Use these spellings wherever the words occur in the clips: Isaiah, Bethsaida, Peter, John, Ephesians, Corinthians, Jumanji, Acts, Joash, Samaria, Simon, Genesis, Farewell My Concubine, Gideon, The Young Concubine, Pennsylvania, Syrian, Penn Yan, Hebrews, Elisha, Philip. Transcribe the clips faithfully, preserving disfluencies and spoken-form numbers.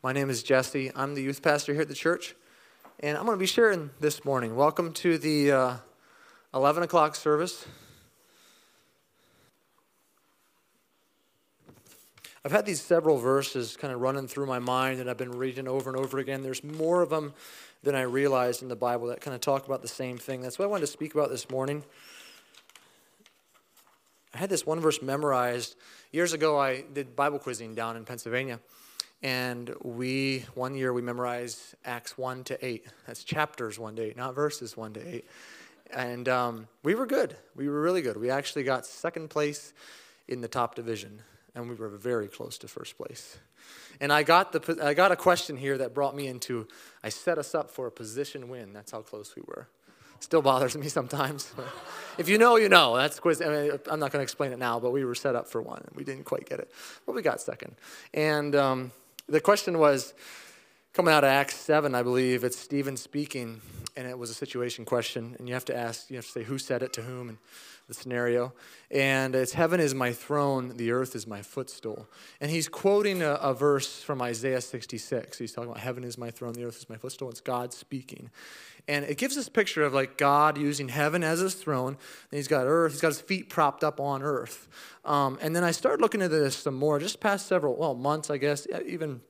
My name is Jesse. I'm the youth pastor here at the church, and I'm going to be sharing this morning. Welcome to the uh, eleven o'clock service. I've had these several verses kind of running through my mind, and I've been reading over and over again. There's more of them than I realized in the Bible that kind of talk about the same thing. That's what I wanted to speak about this morning. I had this one verse memorized. Years ago, I did Bible quizzing down in Pennsylvania, and we, one year, we memorized Acts one to eight. That's chapters one to eight, not verses one to eight. And um, we were good. We were really good. We actually got second place in the top division, and we were very close to first place. And I got the I got a question here that brought me into, I set us up for a position win. That's how close we were. Still bothers me sometimes. If you know, you know. That's quiz. I mean, I'm not going to explain it now, but we were set up for one, and we didn't quite get it. But we got second. And um, the question was, coming out of Acts seven, I believe, it's Stephen speaking, and it was a situation question. And you have to ask, you have to say who said it to whom and the scenario. And it's, heaven is my throne, the earth is my footstool. And he's quoting a, a verse from Isaiah sixty-six. He's talking about heaven is my throne, the earth is my footstool. It's God speaking. And it gives this picture of like God using heaven as his throne, and he's got earth, he's got his feet propped up on earth. Um, and then I started looking into this some more, just past several, well, months, I guess, even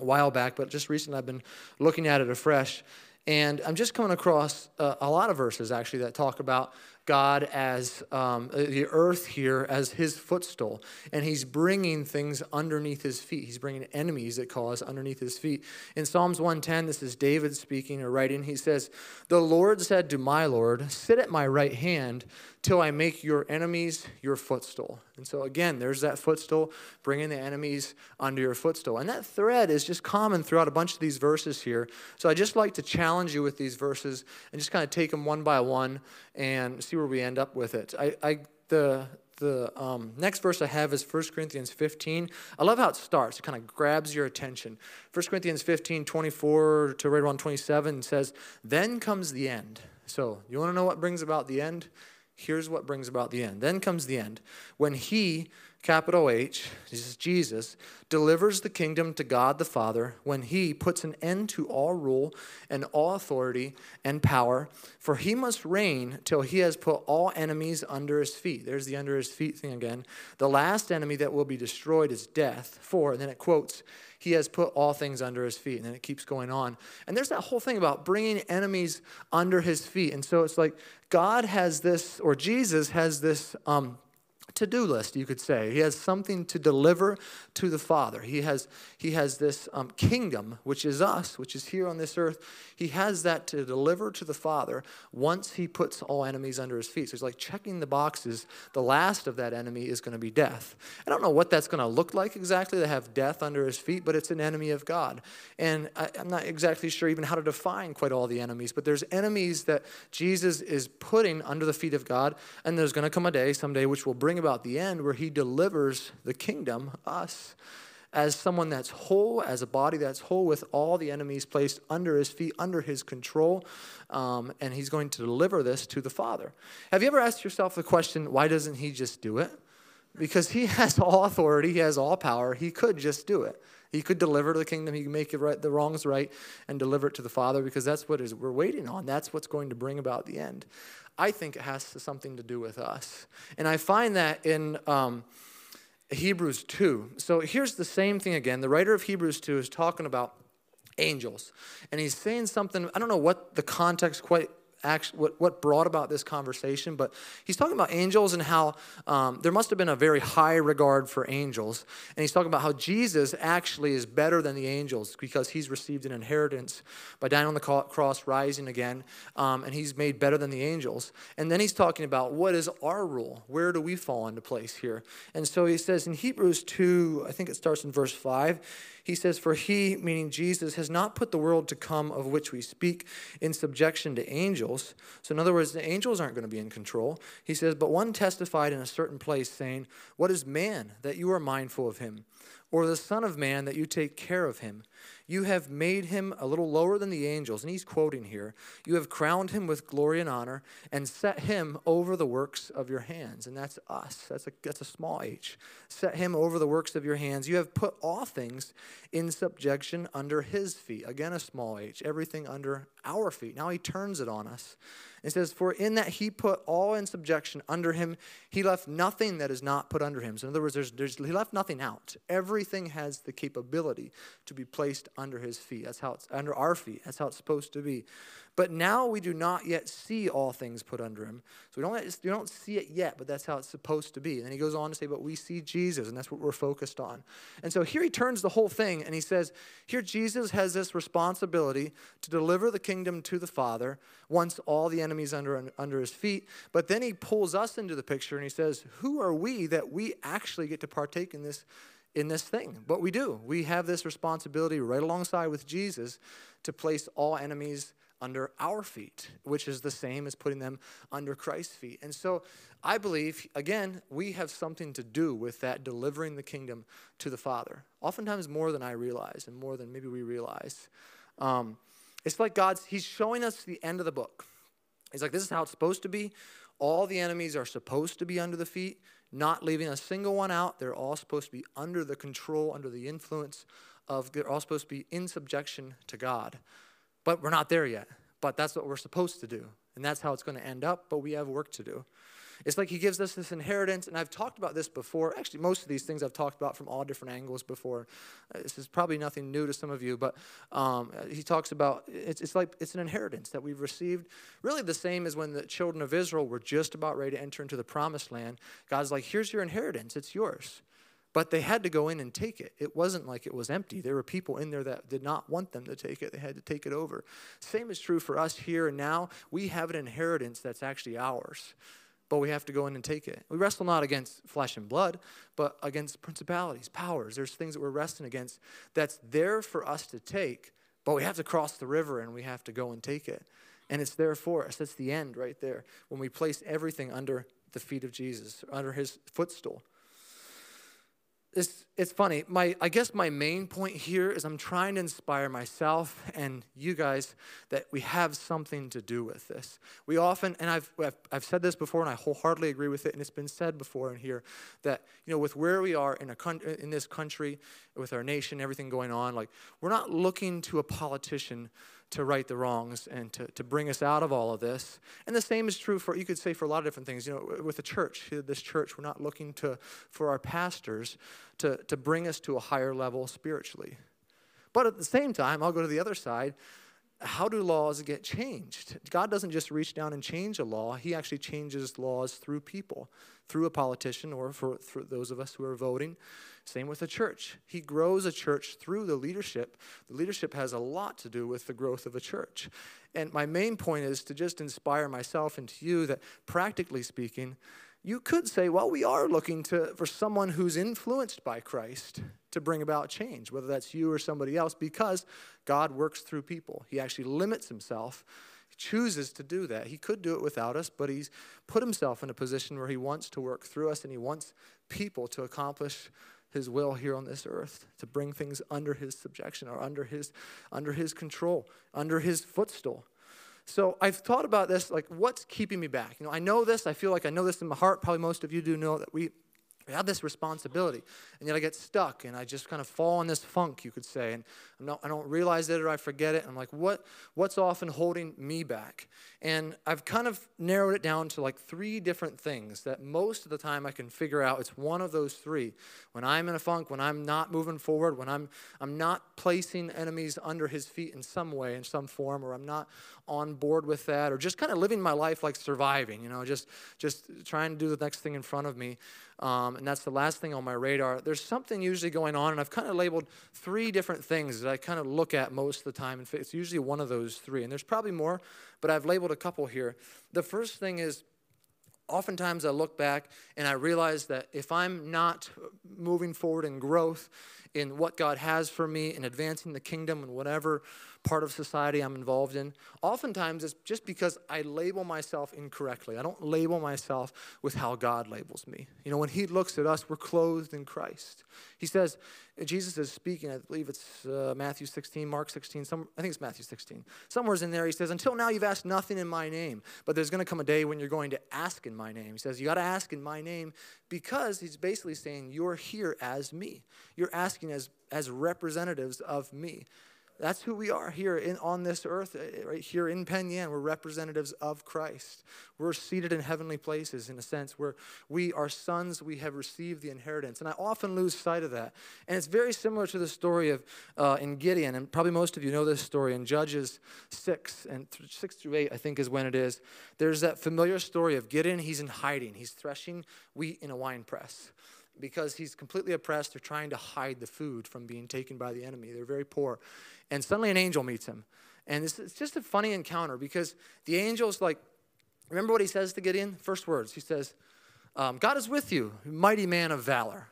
a while back, but just recently I've been looking at it afresh. And I'm just coming across a, a lot of verses, actually, that talk about God as um, the earth here as his footstool. And he's bringing things underneath his feet. He's bringing enemies, it calls, underneath his feet. In Psalms one ten, this is David speaking or writing. He says, "The Lord said to my Lord, sit at my right hand till I make your enemies your footstool." And so again, there's that footstool, bringing the enemies under your footstool. And that thread is just common throughout a bunch of these verses here. So I just like to challenge you with these verses and just kind of take them one by one and see where we end up with it. I, I the the um, next verse I have is First Corinthians fifteen. I love how it starts. It kind of grabs your attention. First Corinthians fifteen, twenty-four to right around twenty-seven says, "Then comes the end." So you want to know what brings about the end? Here's what brings about the end. Then comes the end. When he, capital H, this is Jesus, delivers the kingdom to God the Father, when he puts an end to all rule and all authority and power, for he must reign till he has put all enemies under his feet. There's the under his feet thing again. The last enemy that will be destroyed is death. For, and then it quotes, he has put all things under his feet. And then it keeps going on. And there's that whole thing about bringing enemies under his feet. And so it's like God has this, or Jesus has this um, to-do list, you could say. He has something to deliver to the Father. He has he has this um, kingdom, which is us, which is here on this earth. He has that to deliver to the Father once he puts all enemies under his feet. So he's like checking the boxes. The last of that enemy is going to be death. I don't know what that's going to look like exactly, to have death under his feet, but it's an enemy of God. And I, I'm not exactly sure even how to define quite all the enemies, but there's enemies that Jesus is putting under the feet of God, and there's going to come a day, someday, which will bring about the end where he delivers the kingdom, us, as someone that's whole, as a body that's whole, with all the enemies placed under his feet, under his control, um, and he's going to deliver this to the Father. Have you ever asked yourself the question, why doesn't he just do it? Because he has all authority, he has all power, he could just do it. He could deliver the kingdom. He could make it right, the wrongs right, and deliver it to the Father, because that's what is we're waiting on. That's what's going to bring about the end. I think it has something to do with us. And I find that in um, Hebrews two. So here's the same thing again. The writer of Hebrews two is talking about angels. And he's saying something, I don't know what the context quite Actually, what, what brought about this conversation, but he's talking about angels and how um, there must have been a very high regard for angels. And he's talking about how Jesus actually is better than the angels because he's received an inheritance by dying on the cross, rising again, um, and he's made better than the angels. And then he's talking about what is our rule? Where do we fall into place here? And so he says in Hebrews two, I think it starts in verse five, he says, "For he," meaning Jesus, "has not put the world to come of which we speak in subjection to angels." So in other words, the angels aren't going to be in control. He says, "But one testified in a certain place, saying, what is man that you are mindful of him? or the Son of Man, that you take care of him. You have made him a little lower than the angels." And he's quoting here. "You have crowned him with glory and honor and set him over the works of your hands." And that's us. That's a, that's a small h. "Set him over the works of your hands. You have put all things in subjection under his feet." Again, a small h. Everything under our feet. Now he turns it on us. It says, "For in that he put all in subjection under him, he left nothing that is not put under him." So in other words, there's, there's, he left nothing out. Every Everything has the capability to be placed under his feet. That's how it's under our feet. That's how it's supposed to be. "But now we do not yet see all things put under him." So we don't, we don't see it yet, but that's how it's supposed to be. And then he goes on to say, "But we see Jesus," and that's what we're focused on. And so here he turns the whole thing, and he says, here Jesus has this responsibility to deliver the kingdom to the Father once all the enemies under under his feet. But then he pulls us into the picture, and he says, who are we that we actually get to partake in this in this thing? But we do. We have this responsibility right alongside with Jesus to place all enemies under our feet, which is the same as putting them under Christ's feet. And so I believe, again, we have something to do with that delivering the kingdom to the Father, oftentimes more than I realize and more than maybe we realize. Um, it's like God's, he's showing us the end of the book. He's like, this is how it's supposed to be. All the enemies are supposed to be under the feet, not leaving a single one out. They're all supposed to be under the control, under the influence of, they're all supposed to be in subjection to God. But we're not there yet. But that's what we're supposed to do. And that's how it's going to end up, but we have work to do. It's like he gives us this inheritance, and I've talked about this before. Actually, most of these things I've talked about from all different angles before. This is probably nothing new to some of you, but um, he talks about, it's, it's like it's an inheritance that we've received. Really the same as when the children of Israel were just about ready to enter into the promised land. God's like, here's your inheritance, it's yours. But they had to go in and take it. It wasn't like it was empty. There were people in there that did not want them to take it. They had to take it over. Same is true for us here and now. We have an inheritance that's actually ours, but we have to go in and take it. We wrestle not against flesh and blood, but against principalities, powers. There's things that we're wrestling against that's there for us to take, but we have to cross the river and we have to go and take it. And it's there for us. That's the end right there, when we place everything under the feet of Jesus, under his footstool. It's, it's funny. My, I guess my main point here is I'm trying to inspire myself and you guys that we have something to do with this. We often, and I've, I've, I've said this before, and I wholeheartedly agree with it, and it's been said before in here that, you know, with where we are in a con- in this country, with our nation, everything going on, like, we're not looking to a politician to right the wrongs and to, to bring us out of all of this. And the same is true for, you could say for a lot of different things, you know, with the church, this church, we're not looking to, for our pastors to, to bring us to a higher level spiritually. But at the same time, I'll go to the other side. How do laws get changed? God doesn't just reach down and change a law. He actually changes laws through people, through a politician, or for, for those of us who are voting. Same with the church. He grows a church through the leadership. The leadership has a lot to do with the growth of a church. And my main point is to just inspire myself and to you that, practically speaking, you could say, well, we are looking to for someone who's influenced by Christ to bring about change, whether that's you or somebody else, because God works through people. He actually limits himself. He chooses to do that. He could do it without us, but he's put himself in a position where he wants to work through us, and he wants people to accomplish his will here on this earth, to bring things under his subjection or under his, under his control, under his footstool. So I've thought about this, like, what's keeping me back? You know, I know this. I feel like I know this in my heart. Probably most of you do know that we have this responsibility, and yet I get stuck, and I just kind of fall in this funk, you could say, and I'm not, I don't realize it or I forget it. And I'm like, what, what's often holding me back? And I've kind of narrowed it down to like three different things that most of the time I can figure out. It's one of those three. When I'm in a funk, when I'm not moving forward, when I'm I'm not placing enemies under his feet in some way, in some form, or I'm not on board with that, or just kind of living my life like surviving, you know, just, just trying to do the next thing in front of me. Um, and that's the last thing on my radar. There's something usually going on, and I've kind of labeled three different things that I kind of look at most of the time, and it's usually one of those three. And there's probably more, but I've labeled a couple here. The first thing is, oftentimes I look back and I realize that if I'm not moving forward in growth in what God has for me, in advancing the kingdom in whatever part of society I'm involved in. Oftentimes, it's just because I label myself incorrectly. I don't label myself with how God labels me. You know, when he looks at us, we're clothed in Christ. He says, Jesus is speaking, I believe it's uh, Matthew sixteen, Mark sixteen, some, I think it's Matthew sixteen. Somewhere's in there, he says, until now you've asked nothing in my name, but there's going to come a day when you're going to ask in my name. He says, you got to ask in my name, because he's basically saying you're here as me. You're asking as, as representatives of me. That's who we are here in, on this earth, right here in Penn Yan. We're representatives of Christ. We're seated in heavenly places, in a sense, where we are sons. We have received the inheritance. And I often lose sight of that. And it's very similar to the story of uh, in Gideon, and probably most of you know this story, in Judges six, and th six through eight, I think is when it is. There's that familiar story of Gideon. He's in hiding. He's threshing wheat in a wine press, because he's completely oppressed. They're trying to hide the food from being taken by the enemy. They're very poor. And suddenly an angel meets him. And it's, it's just a funny encounter, because the angel's like, remember what he says to Gideon? First words, he says, um, God is with you, mighty man of valor.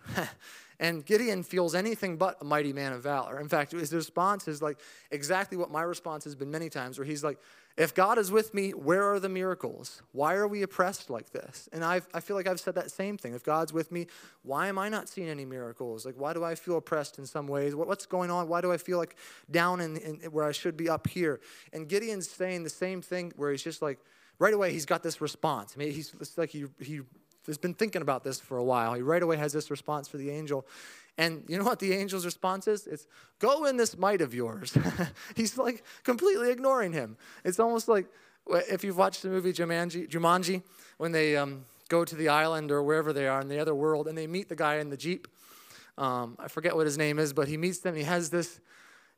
And Gideon feels anything but a mighty man of valor. In fact, his response is like exactly what my response has been many times, where he's like, if God is with me, where are the miracles? Why are we oppressed like this? And I've, I feel like I've said that same thing. If God's with me, why am I not seeing any miracles? Like, why do I feel oppressed in some ways? What, what's going on? Why do I feel like down in, in where I should be up here? And Gideon's saying the same thing, where he's just like, right away, he's got this response. I mean, he's it's like he, he has been thinking about this for a while. He right away has this response for the angel. And you know what the angel's response is? It's, go in this might of yours. He's like completely ignoring him. It's almost like if you've watched the movie Jumanji, Jumanji when they um, go to the island or wherever they are in the other world, and they meet the guy in the Jeep. Um, I forget what his name is, but he meets them. He has this,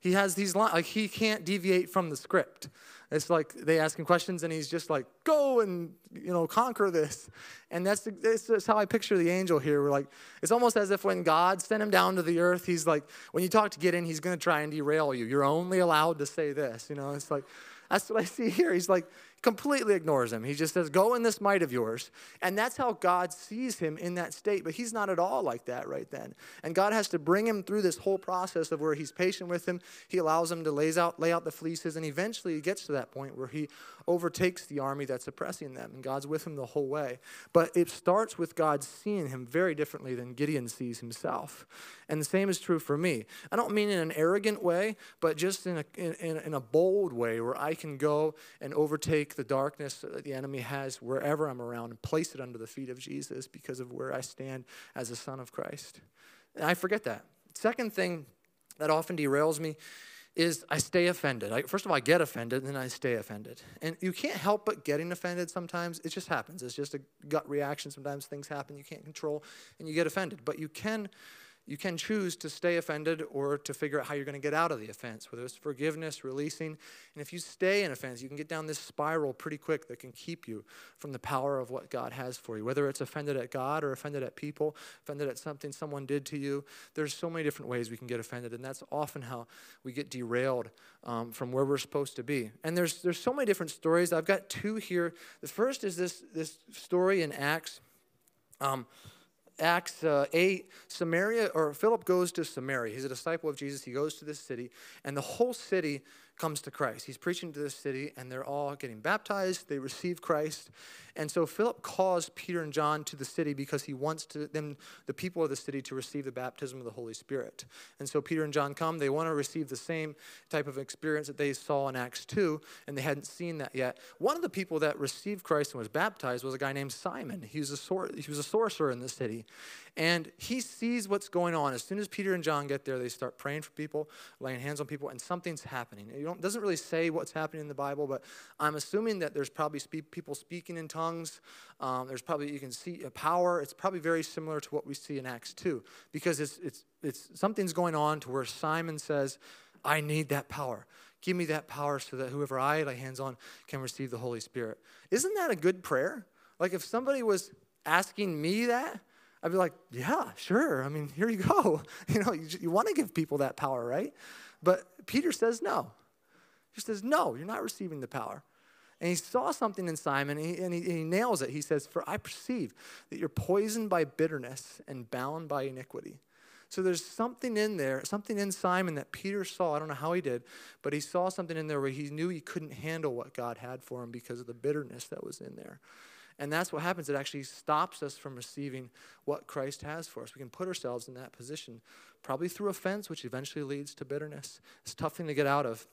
he has these lines, like he can't deviate from the script. It's like they ask him questions, and he's just like, go and, you know, conquer this. And that's, that's, that's how I picture the angel here. We're like, it's almost as if when God sent him down to the earth, he's like, when you talk to Gideon, he's going to try and derail you. You're only allowed to say this. You know, it's like, that's what I see here. He's like, completely ignores him. He just says, go in this might of yours. And that's how God sees him in that state. But he's not at all like that right then. And God has to bring him through this whole process of where he's patient with him. He allows him to lays out, lay out the fleeces. And eventually he gets to that point where he overtakes the army that's oppressing them. And God's with him the whole way. But it starts with God seeing him very differently than Gideon sees himself. And the same is true for me. I don't mean in an arrogant way, but just in a, in, in a bold way, where I can go and overtake the darkness that the enemy has wherever I'm around, and place it under the feet of Jesus, because of where I stand as a son of Christ. And I forget that. Second thing that often derails me is I stay offended. I, first of all, I get offended, and then I stay offended. And you can't help but getting offended sometimes. It just happens. It's just a gut reaction. Sometimes things happen you can't control, and you get offended. But you can You can choose to stay offended, or to figure out how you're going to get out of the offense, whether it's forgiveness, releasing. And if you stay in offense, you can get down this spiral pretty quick that can keep you from the power of what God has for you, whether it's offended at God or offended at people, offended at something someone did to you. There's so many different ways we can get offended, and that's often how we get derailed um, from where we're supposed to be. And there's, there's so many different stories. I've got two here. The first is this, this story in Acts. Um, Acts uh, eight, Samaria, or Philip goes to Samaria. He's a disciple of Jesus. He goes to this city, and the whole city comes to Christ. He's preaching to this city, and they're all getting baptized. They receive Christ. And so Philip calls Peter and John to the city, because he wants to, them, the people of the city, to receive the baptism of the Holy Spirit. And so Peter and John come. They want to receive the same type of experience that they saw in Acts two, and they hadn't seen that yet. One of the people that received Christ and was baptized was a guy named Simon. He was a, sor he was a sorcerer in the city. And he sees what's going on. As soon as Peter and John get there, they start praying for people, laying hands on people, and something's happening. It don't, doesn't really say what's happening in the Bible, but I'm assuming that there's probably spe- people speaking in tongues. Um, there's probably, you can see a power. It's probably very similar to what we see in Acts two, because it's, it's, it's, something's going on to where Simon says, I need that power. Give me that power so that whoever I lay hands on can receive the Holy Spirit. Isn't that a good prayer? Like, if somebody was asking me that, I'd be like, yeah, sure. I mean, here you go. You know, you, you want to give people that power, right? But Peter says no. He says, no, you're not receiving the power. And he saw something in Simon, and he, and, he, and he nails it. He says, for I perceive that you're poisoned by bitterness and bound by iniquity. So there's something in there, something in Simon that Peter saw. I don't know how he did, but he saw something in there where he knew he couldn't handle what God had for him because of the bitterness that was in there. And that's what happens. It actually stops us from receiving what Christ has for us. We can put ourselves in that position, probably through offense, which eventually leads to bitterness. It's a tough thing to get out of.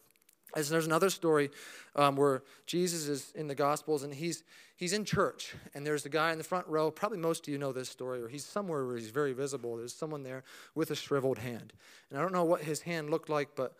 As there's another story um, where Jesus is in the Gospels, and he's he's in church, and there's the guy in the front row. Probably most of you know this story, or he's somewhere where he's very visible. There's someone there with a shriveled hand. And I don't know what his hand looked like, but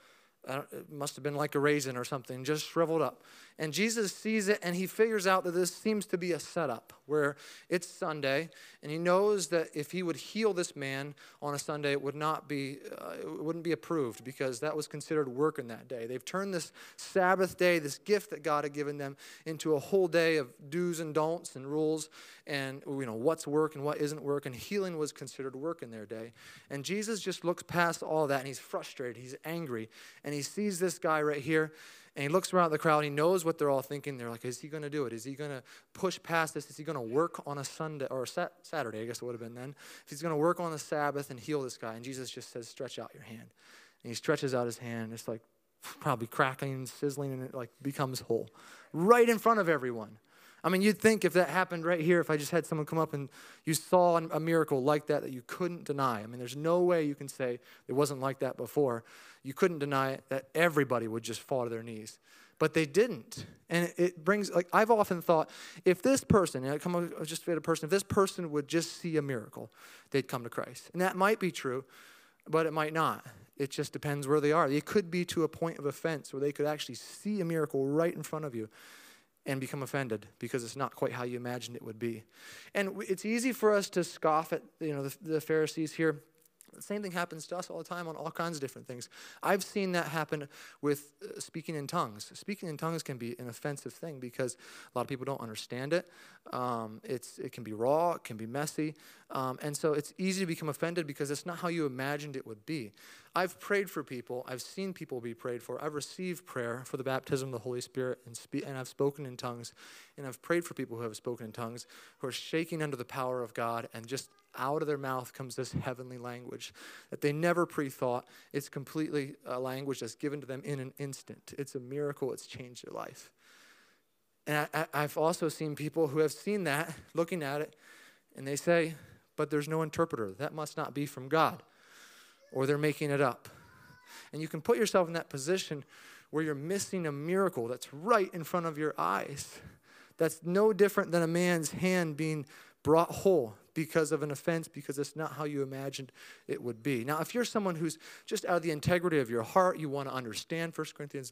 I don't, it must have been like a raisin or something, just shriveled up. And Jesus sees it, and he figures out that this seems to be a setup where it's Sunday, and he knows that if he would heal this man on a Sunday, it would not be, uh, it wouldn't be approved because that was considered work in that day. They've turned this Sabbath day, this gift that God had given them, into a whole day of do's and don'ts and rules, and you know what's work and what isn't work. And healing was considered work in their day. And Jesus just looks past all that, and he's frustrated, he's angry, and he sees this guy right here. And he looks around at the crowd, and he knows what they're all thinking. They're like, is he going to do it? Is he going to push past this? Is he going to work on a Sunday, or a Saturday, I guess it would have been then. If he's going to work on the Sabbath and heal this guy. And Jesus just says, stretch out your hand. And he stretches out his hand, and it's like probably crackling and sizzling, and it like becomes whole. Right in front of everyone. I mean, you'd think if that happened right here, if I just had someone come up and you saw a miracle like that that you couldn't deny. I mean, there's no way you can say it wasn't like that before. You couldn't deny it, that everybody would just fall to their knees. But they didn't. And it brings, like, I've often thought, if this person, and I come up just with a person, if this person would just see a miracle, they'd come to Christ. And that might be true, but it might not. It just depends where they are. It could be to a point of offense where they could actually see a miracle right in front of you and become offended because it's not quite how you imagined it would be. And it's easy for us to scoff at, you know, the, the Pharisees here. The same thing happens to us all the time on all kinds of different things. I've seen that happen with uh, speaking in tongues. Speaking in tongues can be an offensive thing because a lot of people don't understand it. Um, it's it can be raw, it can be messy, um, and so it's easy to become offended because it's not how you imagined it would be. I've prayed for people. I've seen people be prayed for. I've received prayer for the baptism of the Holy Spirit, and, spe- and I've spoken in tongues, and I've prayed for people who have spoken in tongues, who are shaking under the power of God, and just out of their mouth comes this heavenly language that they never pre-thought. It's completely a language that's given to them in an instant. It's a miracle. It's changed their life. And I, I've also seen people who have seen that, looking at it, and they say, but there's no interpreter. That must not be from God. Or they're making it up. And you can put yourself in that position where you're missing a miracle that's right in front of your eyes. That's no different than a man's hand being brought whole because of an offense, because it's not how you imagined it would be. Now, if you're someone who's just out of the integrity of your heart, you want to understand First Corinthians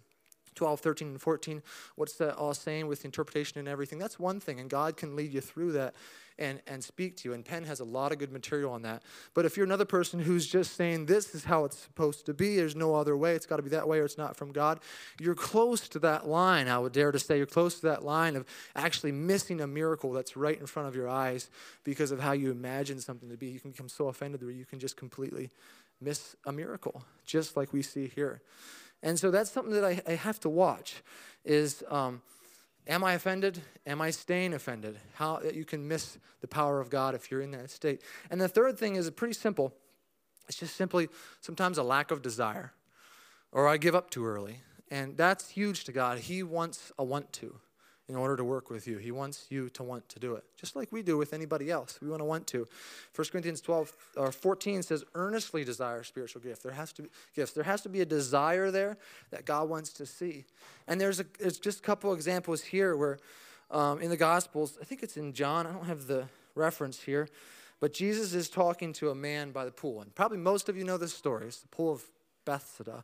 twelve, thirteen, and fourteen, what's that all saying with interpretation and everything? That's one thing, and God can lead you through that and, and speak to you. And Penn has a lot of good material on that. But if you're another person who's just saying, this is how it's supposed to be, there's no other way, it's got to be that way or it's not from God, you're close to that line, I would dare to say. You're close to that line of actually missing a miracle that's right in front of your eyes because of how you imagine something to be. You can become so offended that you can just completely miss a miracle, just like we see here. And so that's something that I, I have to watch is, um, am I offended? Am I staying offended? How you can miss the power of God if you're in that state. And the third thing is pretty simple. It's just simply sometimes a lack of desire, or I give up too early. And that's huge to God. He wants a want to in order to work with you. He wants you to want to do it, just like we do with anybody else. We want to want to. First Corinthians twelve or fourteen says, earnestly desire spiritual gift. There has to be gifts. There has to be a desire there that God wants to see. And there's a there's just a couple examples here where um, in the Gospels, I think it's in John, I don't have the reference here, but Jesus is talking to a man by the pool. And probably most of you know this story. It's the pool of Bethsaida,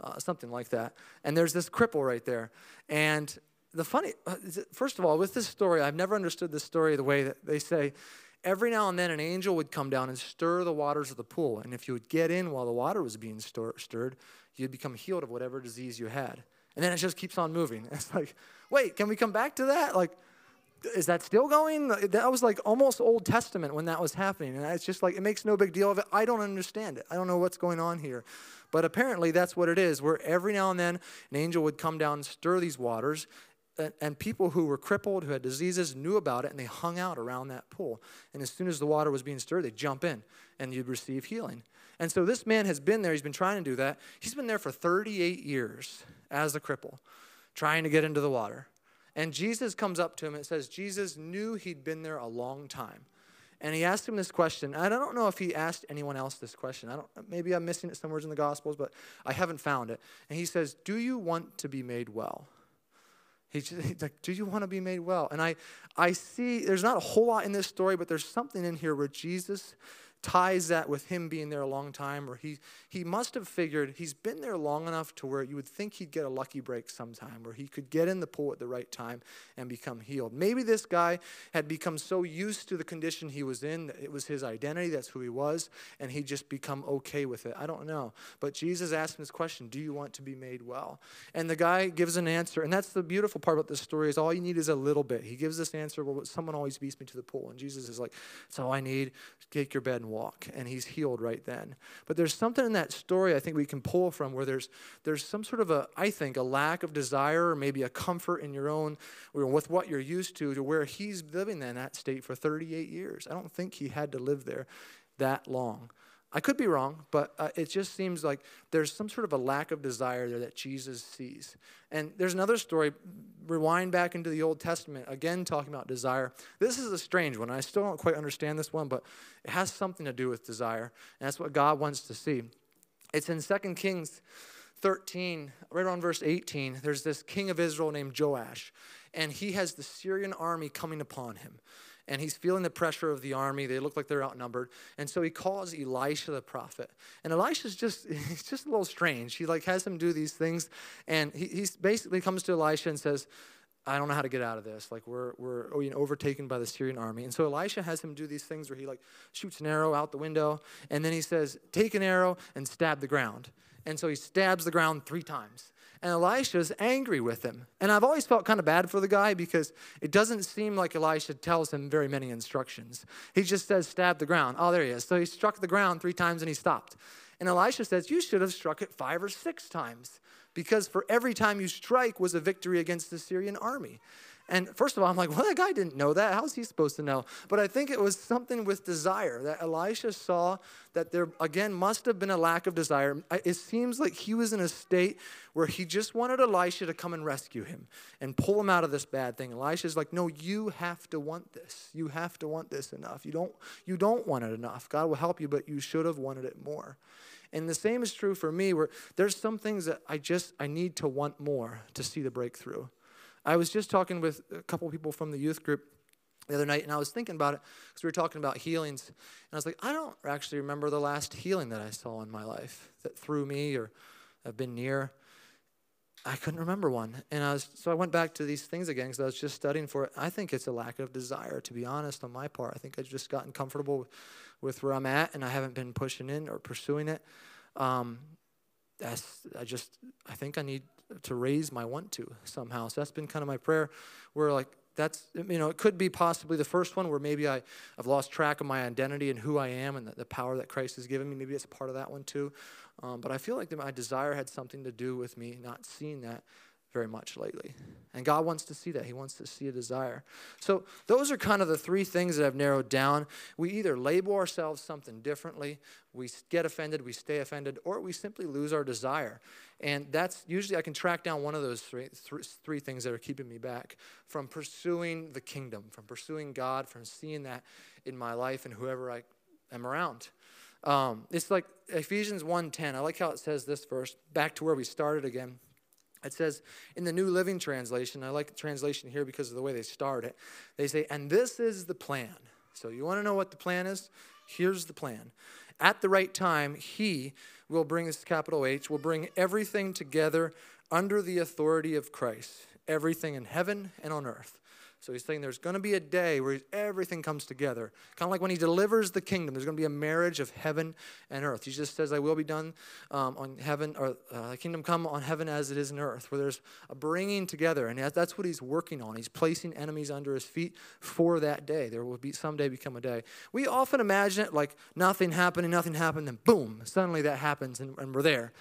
uh, something like that. And there's this cripple right there. And the funny, first of all, with this story, I've never understood this story the way that they say every now and then an angel would come down and stir the waters of the pool. And if you would get in while the water was being stir- stirred, you'd become healed of whatever disease you had. And then it just keeps on moving. It's like, wait, can we come back to that? Like, is that still going? That was like almost Old Testament when that was happening. And it's just like, it makes no big deal of it. I don't understand it. I don't know what's going on here. But apparently that's what it is, where every now and then an angel would come down and stir these waters. And people who were crippled, who had diseases, knew about it, and they hung out around that pool. And as soon as the water was being stirred, they'd jump in, and you'd receive healing. And so this man has been there. He's been trying to do that. He's been there for thirty-eight years as a cripple, trying to get into the water. And Jesus comes up to him. It says Jesus knew he'd been there a long time. And he asked him this question. I don't know if he asked anyone else this question. I don't. Maybe I'm missing it somewhere in the Gospels, but I haven't found it. And he says, do you want to be made well? He's like, do you want to be made well? And I, I see there's not a whole lot in this story, but there's something in here where Jesus ties that with him being there a long time, or he he must have figured he's been there long enough to where you would think he'd get a lucky break sometime, where he could get in the pool at the right time and become healed. Maybe this guy had become so used to the condition he was in that it was his identity, that's who he was, and he'd just become okay with it. I don't know. But Jesus asked him this question, do you want to be made well? And the guy gives an answer, and that's the beautiful part about this story is all you need is a little bit. He gives this answer, well, someone always beats me to the pool, and Jesus is like, that's all I need, take your bed and walk, and he's healed right then. But there's something in that story I think we can pull from where there's there's some sort of a, I think, a lack of desire or maybe a comfort in your own, or with what you're used to, to where he's living in that state for thirty-eight years. I don't think he had to live there that long. I could be wrong, but uh, it just seems like there's some sort of a lack of desire there that Jesus sees. And there's another story, rewind back into the Old Testament, again talking about desire. This is a strange one. I still don't quite understand this one, but it has something to do with desire. And that's what God wants to see. It's in Second Kings thirteen, right around verse eighteen. There's this king of Israel named Joash, and he has the Syrian army coming upon him. And he's feeling the pressure of the army. They look like they're outnumbered. And so he calls Elisha the prophet. And Elisha's just, he's just a little strange. He like has him do these things. And he he's basically comes to Elisha and says, I don't know how to get out of this. Like we're, we're overtaken by the Syrian army. And so Elisha has him do these things where he like shoots an arrow out the window. And then he says, take an arrow and stab the ground. And so he stabs the ground three times. And Elisha's angry with him. And I've always felt kind of bad for the guy because it doesn't seem like Elisha tells him very many instructions. He just says, stab the ground. Oh, there he is. So he struck the ground three times and he stopped. And Elisha says, you should have struck it five or six times because for every time you strike was a victory against the Syrian army. And first of all, I'm like, well, that guy didn't know that. How's he supposed to know? But I think it was something with desire that Elisha saw that there, again, must have been a lack of desire. It seems like he was in a state where he just wanted Elisha to come and rescue him and pull him out of this bad thing. Elisha's like, no, you have to want this. You have to want this enough. You don't, you don't want it enough. God will help you, but you should have wanted it more. And the same is true for me where there's some things that I just, I need to want more to see the breakthrough. I was just talking with a couple people from the youth group the other night, and I was thinking about it because we were talking about healings. And I was like, I don't actually remember the last healing that I saw in my life that through me or I've been near. I couldn't remember one. And I was, so I went back to these things again because I was just studying for it. I think it's a lack of desire, to be honest, on my part. I think I've just gotten comfortable with where I'm at, and I haven't been pushing in or pursuing it. Um, that's, I just, I think I need to raise my want to somehow. So that's been kind of my prayer where like that's, you know, it could be possibly the first one where maybe I, I've lost track of my identity and who I am and the, the power that Christ has given me. Maybe it's part of that one too. Um, but I feel like my desire had something to do with me not seeing that very much lately. And God wants to see that. He wants to see a desire. So those are kind of the three things that I've narrowed down. We either label ourselves something differently, we get offended, we stay offended, or we simply lose our desire. And that's usually I can track down one of those three, th- three things that are keeping me back from pursuing the kingdom, from pursuing God, from seeing that in my life and whoever I am around. Um, it's like Ephesians one ten. I like how it says this verse, back to where we started again. It says in the New Living Translation, I like the translation here because of the way they start it. They say, and this is the plan. So you want to know what the plan is? Here's the plan. At the right time, he will bring, this capital H, will bring everything together under the authority of Christ, everything in heaven and on earth. So he's saying there's going to be a day where everything comes together. Kind of like when he delivers the kingdom, there's going to be a marriage of heaven and earth. He just says, I will be done um, on heaven, or uh, the kingdom come on heaven as it is in earth, where there's a bringing together. And that's what he's working on. He's placing enemies under his feet for that day. There will be someday become a day. We often imagine it like nothing happened and nothing happened, then boom, suddenly that happens and, and we're there.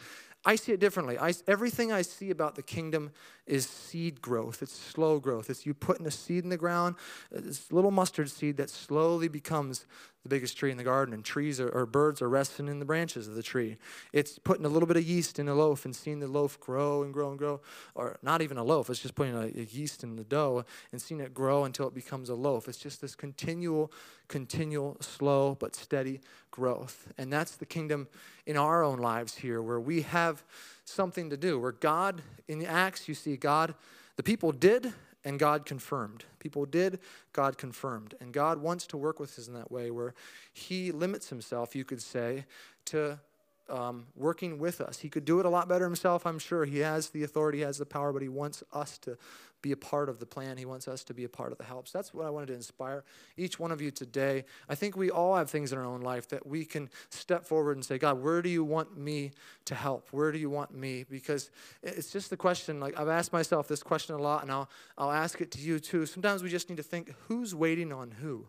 I see it differently. I, everything I see about the kingdom is seed growth. It's slow growth. It's you putting a seed in the ground, this little mustard seed that slowly becomes the biggest tree in the garden, and trees are, or birds are resting in the branches of the tree. It's putting a little bit of yeast in a loaf and seeing the loaf grow and grow and grow, or not even a loaf. It's just putting a, a yeast in the dough and seeing it grow until it becomes a loaf. It's just this continual, continual, slow but steady growth. And that's the kingdom in our own lives here, where we have something to do, where God, in Acts, you see God, the people did, and God confirmed. People did, God confirmed. And God wants to work with us in that way, where he limits himself, you could say, to um, working with us. He could do it a lot better himself, I'm sure. He has the authority, he has the power, but he wants us to be a part of the plan. He wants us to be a part of the help. So that's what I wanted to inspire each one of you today. I think we all have things in our own life that we can step forward and say, God, where do you want me to help? Where do you want me? Because it's just the question, like I've asked myself this question a lot, and I'll, I'll ask it to you too. Sometimes we just need to think, who's waiting on who?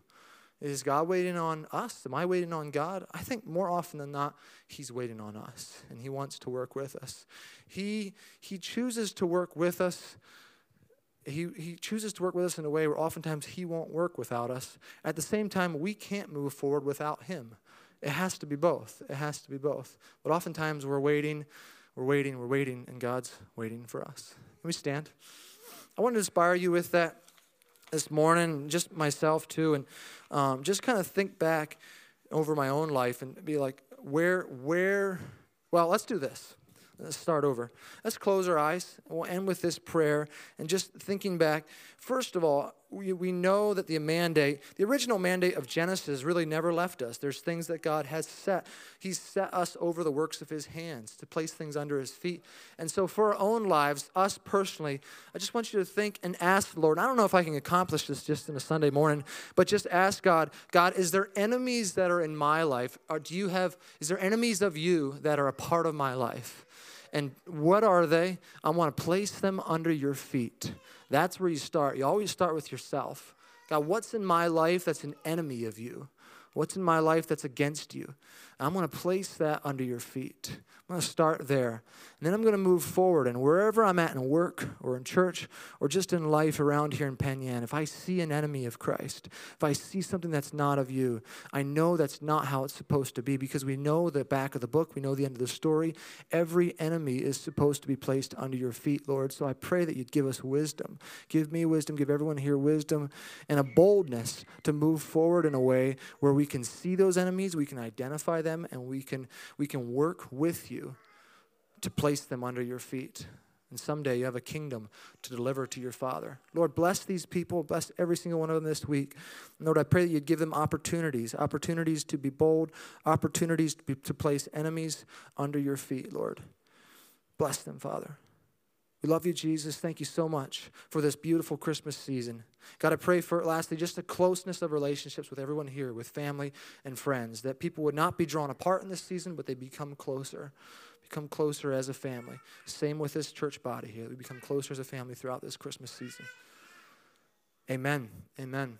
Is God waiting on us? Am I waiting on God? I think more often than not, he's waiting on us, and he wants to work with us. He, he chooses to work with us. He, he chooses to work with us in a way where oftentimes he won't work without us. At the same time, we can't move forward without him. It has to be both. It has to be both. But oftentimes we're waiting, we're waiting, we're waiting, and God's waiting for us. Can we stand? I want to inspire you with that this morning, just myself too, and um, just kind of think back over my own life and be like, where, where, well, let's do this. Let's start over. Let's close our eyes. We'll end with this prayer and just thinking back. First of all, we, we know that the mandate, the original mandate of Genesis really never left us. There's things that God has set. He's set us over the works of his hands to place things under his feet. And so for our own lives, us personally, I just want you to think and ask the Lord. I don't know if I can accomplish this just in a Sunday morning, but just ask God, God, is there enemies that are in my life? Or do you have, is there enemies of you that are a part of my life? And what are they? I want to place them under your feet. That's where you start. You always start with yourself. God, what's in my life that's an enemy of you? What's in my life that's against you? I'm going to place that under your feet. I'm going to start there. And then I'm going to move forward. And wherever I'm at in work or in church or just in life around here in Penn Yan, if I see an enemy of Christ, if I see something that's not of you, I know that's not how it's supposed to be, because we know the back of the book. We know the end of the story. Every enemy is supposed to be placed under your feet, Lord. So I pray that you'd give us wisdom. Give me wisdom. Give everyone here wisdom and a boldness to move forward in a way where we can see those enemies, we can identify them, and we can we can work with you to place them under your feet. And someday you have a kingdom to deliver to your Father. Lord, bless these people. Bless every single one of them this week. Lord, I pray that you'd give them opportunities, opportunities to be bold, opportunities to, be, to place enemies under your feet, Lord. Bless them, Father. We love you, Jesus. Thank you so much for this beautiful Christmas season. God, I pray for, lastly, just the closeness of relationships with everyone here, with family and friends, that people would not be drawn apart in this season, but they become closer, become closer as a family. Same with this church body here. We become closer as a family throughout this Christmas season. Amen. Amen.